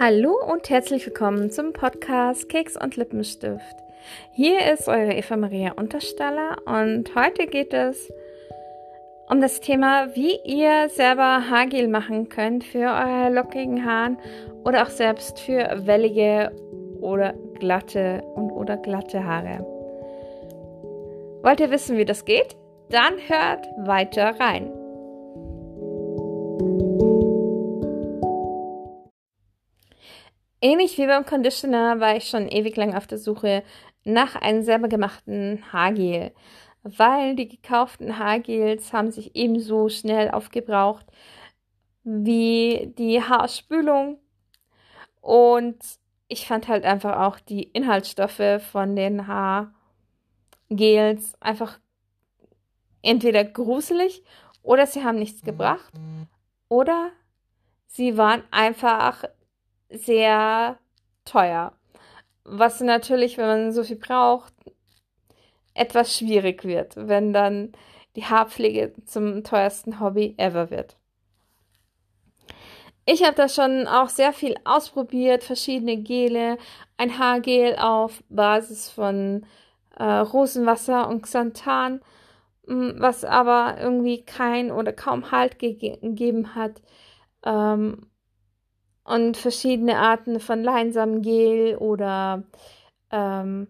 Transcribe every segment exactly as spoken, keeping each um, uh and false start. Hallo und herzlich willkommen zum Podcast Keks und Lippenstift. Hier ist eure Eva Maria Unterstaller und heute geht es um das Thema, wie ihr selber Haargel machen könnt für eure lockigen Haaren oder auch selbst für wellige oder glatte und oder glatte Haare. Wollt ihr wissen, wie das geht? Dann hört weiter rein. Ähnlich wie beim Conditioner war ich schon ewig lang auf der Suche nach einem selber gemachten Haargel, weil die gekauften Haargels haben sich ebenso schnell aufgebraucht wie die Haarspülung und ich fand halt einfach auch die Inhaltsstoffe von den Haargels einfach entweder gruselig oder sie haben nichts gebracht oder sie waren einfach sehr teuer, was natürlich, wenn man so viel braucht, etwas schwierig wird, wenn dann die Haarpflege zum teuersten Hobby ever wird. Ich habe da schon auch sehr viel ausprobiert, verschiedene Gele, ein Haargel auf Basis von äh, Rosenwasser und Xanthan, was aber irgendwie kein oder kaum Halt ge- gegeben hat, ähm, und verschiedene Arten von Leinsamengel oder ähm,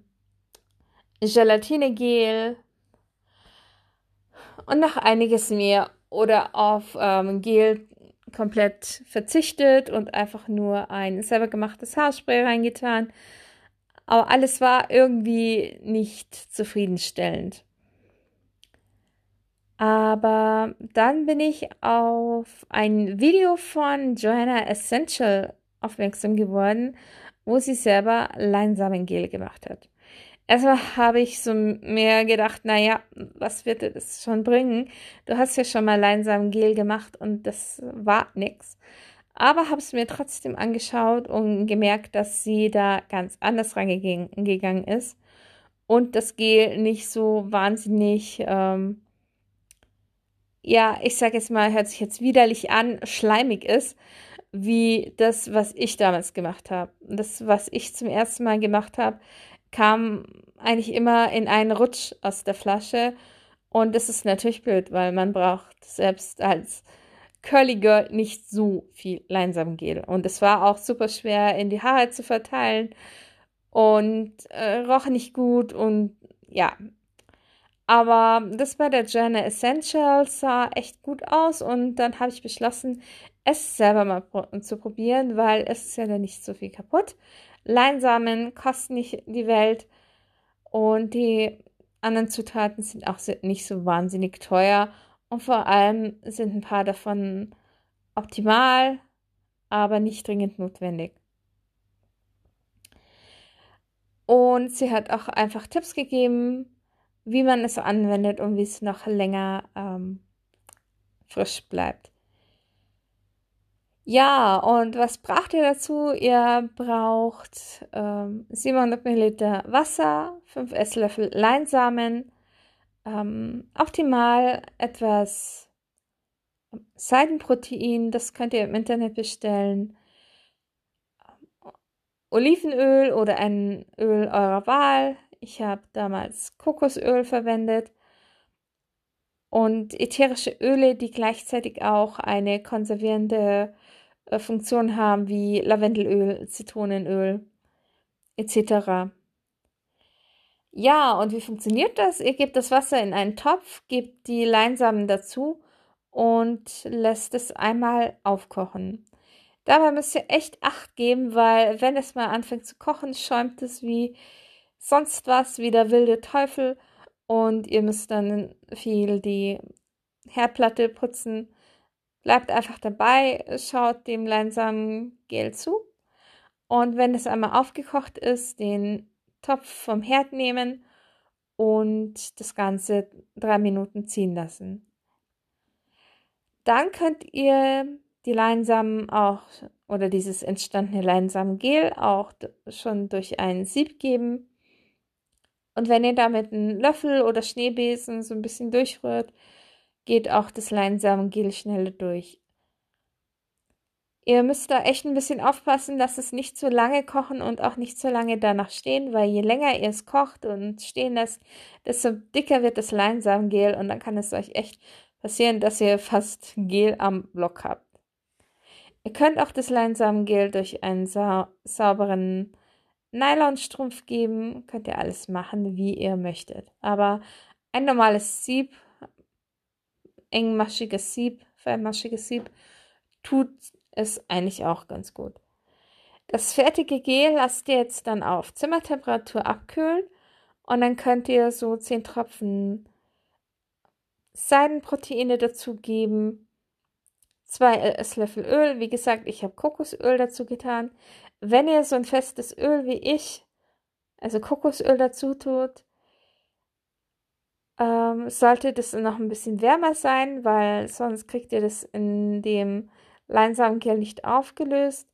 Gelatinegel und noch einiges mehr. Oder auf ähm, Gel komplett verzichtet und einfach nur ein selber gemachtes Haarspray reingetan. Aber alles war irgendwie nicht zufriedenstellend. Aber dann bin ich auf ein Video von Joanna Essentials aufmerksam geworden, wo sie selber Leinsamengel gemacht hat. Erstmal habe ich so mehr gedacht, naja, was wird das schon bringen? Du hast ja schon mal Leinsamengel gemacht und das war nix. Aber habe es mir trotzdem angeschaut und gemerkt, dass sie da ganz anders rangegangen ist und das Gel nicht so wahnsinnig... Ähm, ja, ich sag jetzt mal, hört sich jetzt widerlich an, schleimig ist, wie das, was ich damals gemacht habe. Das, was ich zum ersten Mal gemacht habe, kam eigentlich immer in einen Rutsch aus der Flasche. Und das ist natürlich blöd, weil man braucht selbst als Curly Girl nicht so viel Leinsamengel. Und es war auch super schwer, in die Haare zu verteilen und äh, roch nicht gut und ja... Aber das bei der Joanna Essentials sah echt gut aus und dann habe ich beschlossen, es selber mal pro- zu probieren, weil es ist ja dann nicht so viel kaputt. Leinsamen kosten nicht die Welt und die anderen Zutaten sind auch nicht so wahnsinnig teuer und vor allem sind ein paar davon optimal, aber nicht dringend notwendig. Und sie hat auch einfach Tipps gegeben, wie man es anwendet und wie es noch länger ähm, frisch bleibt. Ja, und was braucht ihr dazu? Ihr braucht ähm, siebenhundert Milliliter Wasser, fünf Esslöffel Leinsamen, ähm, optimal etwas Seidenprotein, das könnt ihr im Internet bestellen, Olivenöl oder ein Öl eurer Wahl. Ich habe damals Kokosöl verwendet und ätherische Öle, die gleichzeitig auch eine konservierende äh, Funktion haben, wie Lavendelöl, Zitronenöl et cetera. Ja, und wie funktioniert das? Ihr gebt das Wasser in einen Topf, gebt die Leinsamen dazu und lässt es einmal aufkochen. Dabei müsst ihr echt Acht geben, weil wenn es mal anfängt zu kochen, schäumt es wie... sonst was, wie der wilde Teufel und ihr müsst dann viel die Herdplatte putzen. Bleibt einfach dabei, schaut dem Leinsamengel zu und wenn es einmal aufgekocht ist, den Topf vom Herd nehmen und das Ganze drei Minuten ziehen lassen. Dann könnt ihr die Leinsamen auch oder dieses entstandene Leinsamengel auch schon durch ein Sieb geben. Und wenn ihr damit einen Löffel oder Schneebesen so ein bisschen durchrührt, geht auch das Leinsamengel schneller durch. Ihr müsst da echt ein bisschen aufpassen, dass es nicht zu lange kochen und auch nicht zu lange danach stehen, weil je länger ihr es kocht und stehen lasst, desto dicker wird das Leinsamengel und dann kann es euch echt passieren, dass ihr fast Gel am Block habt. Ihr könnt auch das Leinsamengel durch einen sa- sauberen Nylonstrumpf geben, könnt ihr alles machen, wie ihr möchtet. Aber ein normales Sieb, engmaschiges Sieb, feinmaschiges Sieb, tut ist eigentlich auch ganz gut. Das fertige Gel lasst ihr jetzt dann auf Zimmertemperatur abkühlen und dann könnt ihr so zehn Tropfen Seidenproteine dazu geben, zwei Esslöffel Öl, wie gesagt, ich habe Kokosöl dazu getan. Wenn ihr so ein festes Öl wie ich, also Kokosöl dazu tut, ähm, sollte das noch ein bisschen wärmer sein, weil sonst kriegt ihr das in dem Leinsamengel nicht aufgelöst.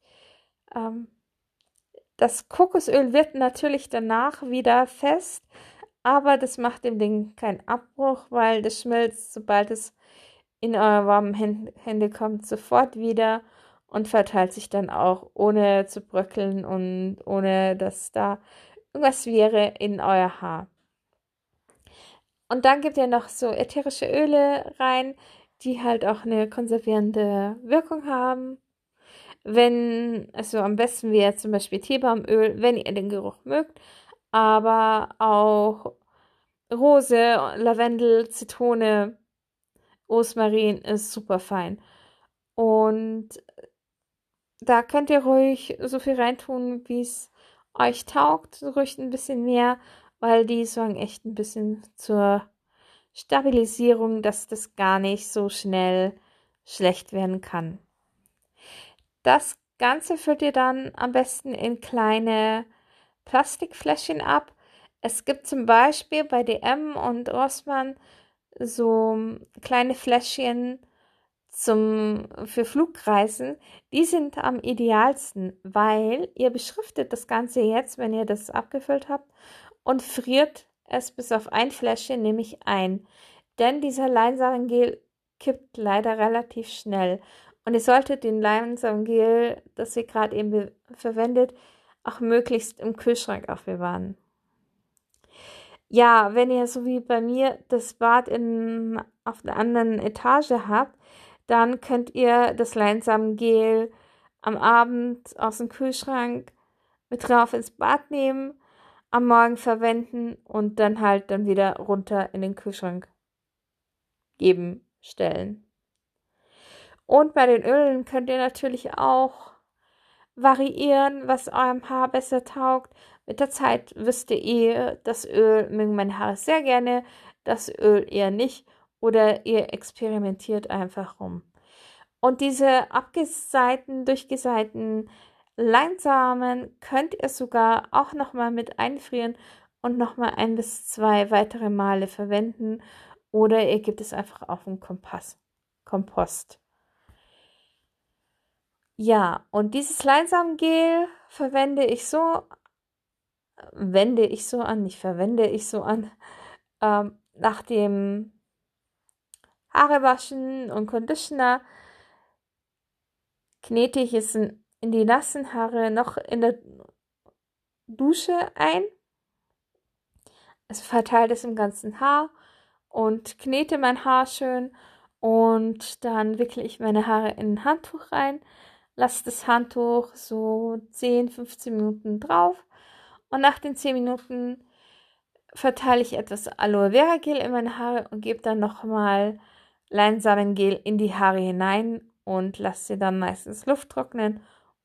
Ähm, das Kokosöl wird natürlich danach wieder fest, aber das macht dem Ding keinen Abbruch, weil das schmilzt, sobald es in eure warmen Händ- Hände kommt, sofort wieder und verteilt sich dann auch, ohne zu bröckeln und ohne, dass da irgendwas wäre, in euer Haar. Und dann gebt ihr noch so ätherische Öle rein, die halt auch eine konservierende Wirkung haben. Wenn, also am besten wäre zum Beispiel Teebaumöl, wenn ihr den Geruch mögt, aber auch Rose, Lavendel, Zitrone, Rosmarin ist super fein. Und da könnt ihr ruhig so viel reintun, wie es euch taugt, ruhig ein bisschen mehr, weil die sorgen echt ein bisschen zur Stabilisierung, dass das gar nicht so schnell schlecht werden kann. Das Ganze füllt ihr dann am besten in kleine Plastikfläschchen ab. Es gibt zum Beispiel bei D M und Rossmann so kleine Fläschchen zum, für Flugreisen. Die sind am idealsten, weil ihr beschriftet das Ganze jetzt, wenn ihr das abgefüllt habt, und friert es bis auf ein Fläschchen nämlich ein. Denn dieser Leinsamengel kippt leider relativ schnell. Und ihr solltet den Leinsamengel, das ihr gerade eben be- verwendet, auch möglichst im Kühlschrank aufbewahren. Ja, wenn ihr so wie bei mir das Bad in, auf der anderen Etage habt, dann könnt ihr das Leinsamengel am Abend aus dem Kühlschrank mit drauf ins Bad nehmen, am Morgen verwenden und dann halt dann wieder runter in den Kühlschrank geben, stellen. Und bei den Ölen könnt ihr natürlich auch variieren, was eurem Haar besser taugt. Mit der Zeit wisst ihr eh, das Öl mögen meine Haare sehr gerne, das Öl eher nicht, oder ihr experimentiert einfach rum. Und diese abgeseiten, durchgeseiten Leinsamen könnt ihr sogar auch nochmal mit einfrieren und nochmal ein bis zwei weitere Male verwenden oder ihr gebt es einfach auf den Kompass, Kompost. Ja, und dieses Leinsamengel verwende ich so, wende ich so an, nicht verwende ich so an, ähm, nach dem Haarewaschen und Conditioner knete ich es in in die nassen Haare noch in der Dusche ein. Also verteile es im ganzen Haar und knete mein Haar schön und dann wickle ich meine Haare in ein Handtuch rein, lasse das Handtuch so zehn, fünfzehn Minuten drauf und nach den zehn Minuten verteile ich etwas Aloe Vera Gel in meine Haare und gebe dann nochmal Leinsamengel in die Haare hinein und lasse sie dann meistens Luft trocknen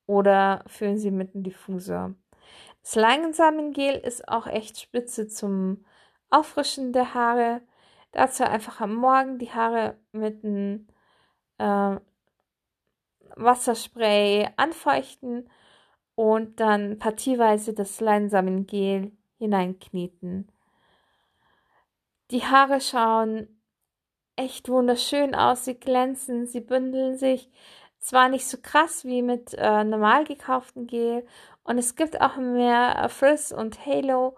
oder füllen sie mit einem Diffusor. Das Leinsamengel ist auch echt spitze zum Auffrischen der Haare. Dazu einfach am Morgen die Haare mit einem äh, Wasserspray anfeuchten und dann partieweise das Leinsamengel hineinkneten. Die Haare schauen echt wunderschön aus, sie glänzen, sie bündeln sich. Zwar nicht so krass wie mit äh, normal gekauftem Gel und es gibt auch mehr Frizz und Halo,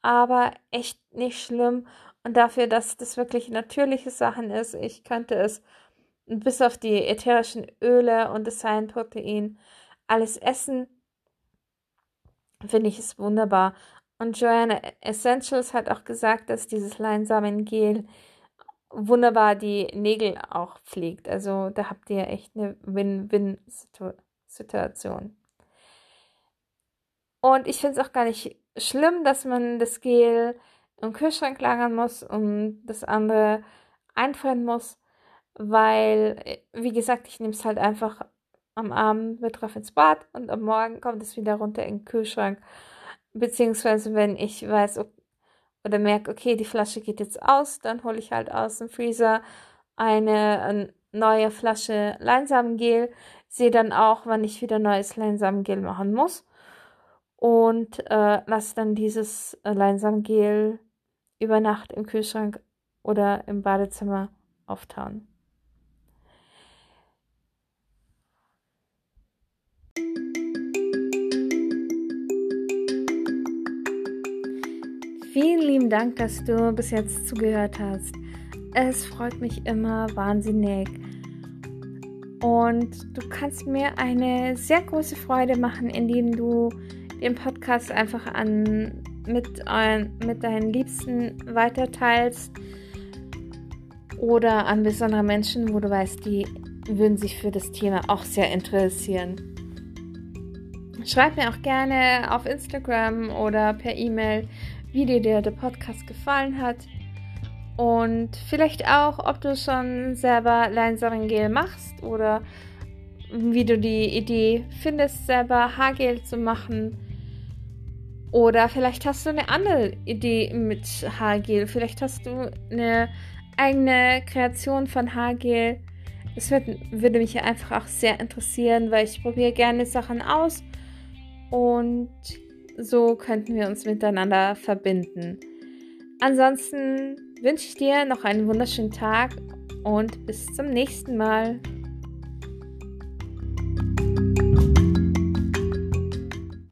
aber echt nicht schlimm und dafür, dass das wirklich natürliche Sachen ist, ich könnte es und bis auf die ätherischen Öle und das Seidenprotein alles essen, finde ich es wunderbar. Und Joanna Essentials hat auch gesagt, dass dieses Leinsamengel wunderbar die Nägel auch pflegt. Also da habt ihr echt eine Win-Win-Situation. Und ich finde es auch gar nicht schlimm, dass man das Gel im Kühlschrank lagern muss und das andere einfrieren muss, weil, wie gesagt, ich nehme es halt einfach am Abend mit drauf ins Bad und am Morgen kommt es wieder runter in den Kühlschrank. Beziehungsweise wenn ich weiß oder merke, okay, die Flasche geht jetzt aus, dann hole ich halt aus dem Freezer eine neue Flasche Leinsamengel, sehe dann auch, wann ich wieder neues Leinsamengel machen muss. Und äh, lasse dann dieses Leinsamengel über Nacht im Kühlschrank oder im Badezimmer auftauen. Vielen lieben Dank, dass du bis jetzt zugehört hast. Es freut mich immer wahnsinnig. Und du kannst mir eine sehr große Freude machen, indem du den Podcast einfach an mit, euren, mit deinen Liebsten weiterteilst oder an besondere Menschen, wo du weißt, die würden sich für das Thema auch sehr interessieren. Schreib mir auch gerne auf Instagram oder per E-Mail, wie dir der, der Podcast gefallen hat und vielleicht auch, ob du schon selber Leinsamengel machst oder wie du die Idee findest, selber Haargel zu machen. Oder vielleicht hast du eine andere Idee mit Haargel. Vielleicht hast du eine eigene Kreation von Haargel. Das wird, würde mich ja einfach auch sehr interessieren, weil ich probiere gerne Sachen aus. Und so könnten wir uns miteinander verbinden. Ansonsten wünsche ich dir noch einen wunderschönen Tag und bis zum nächsten Mal.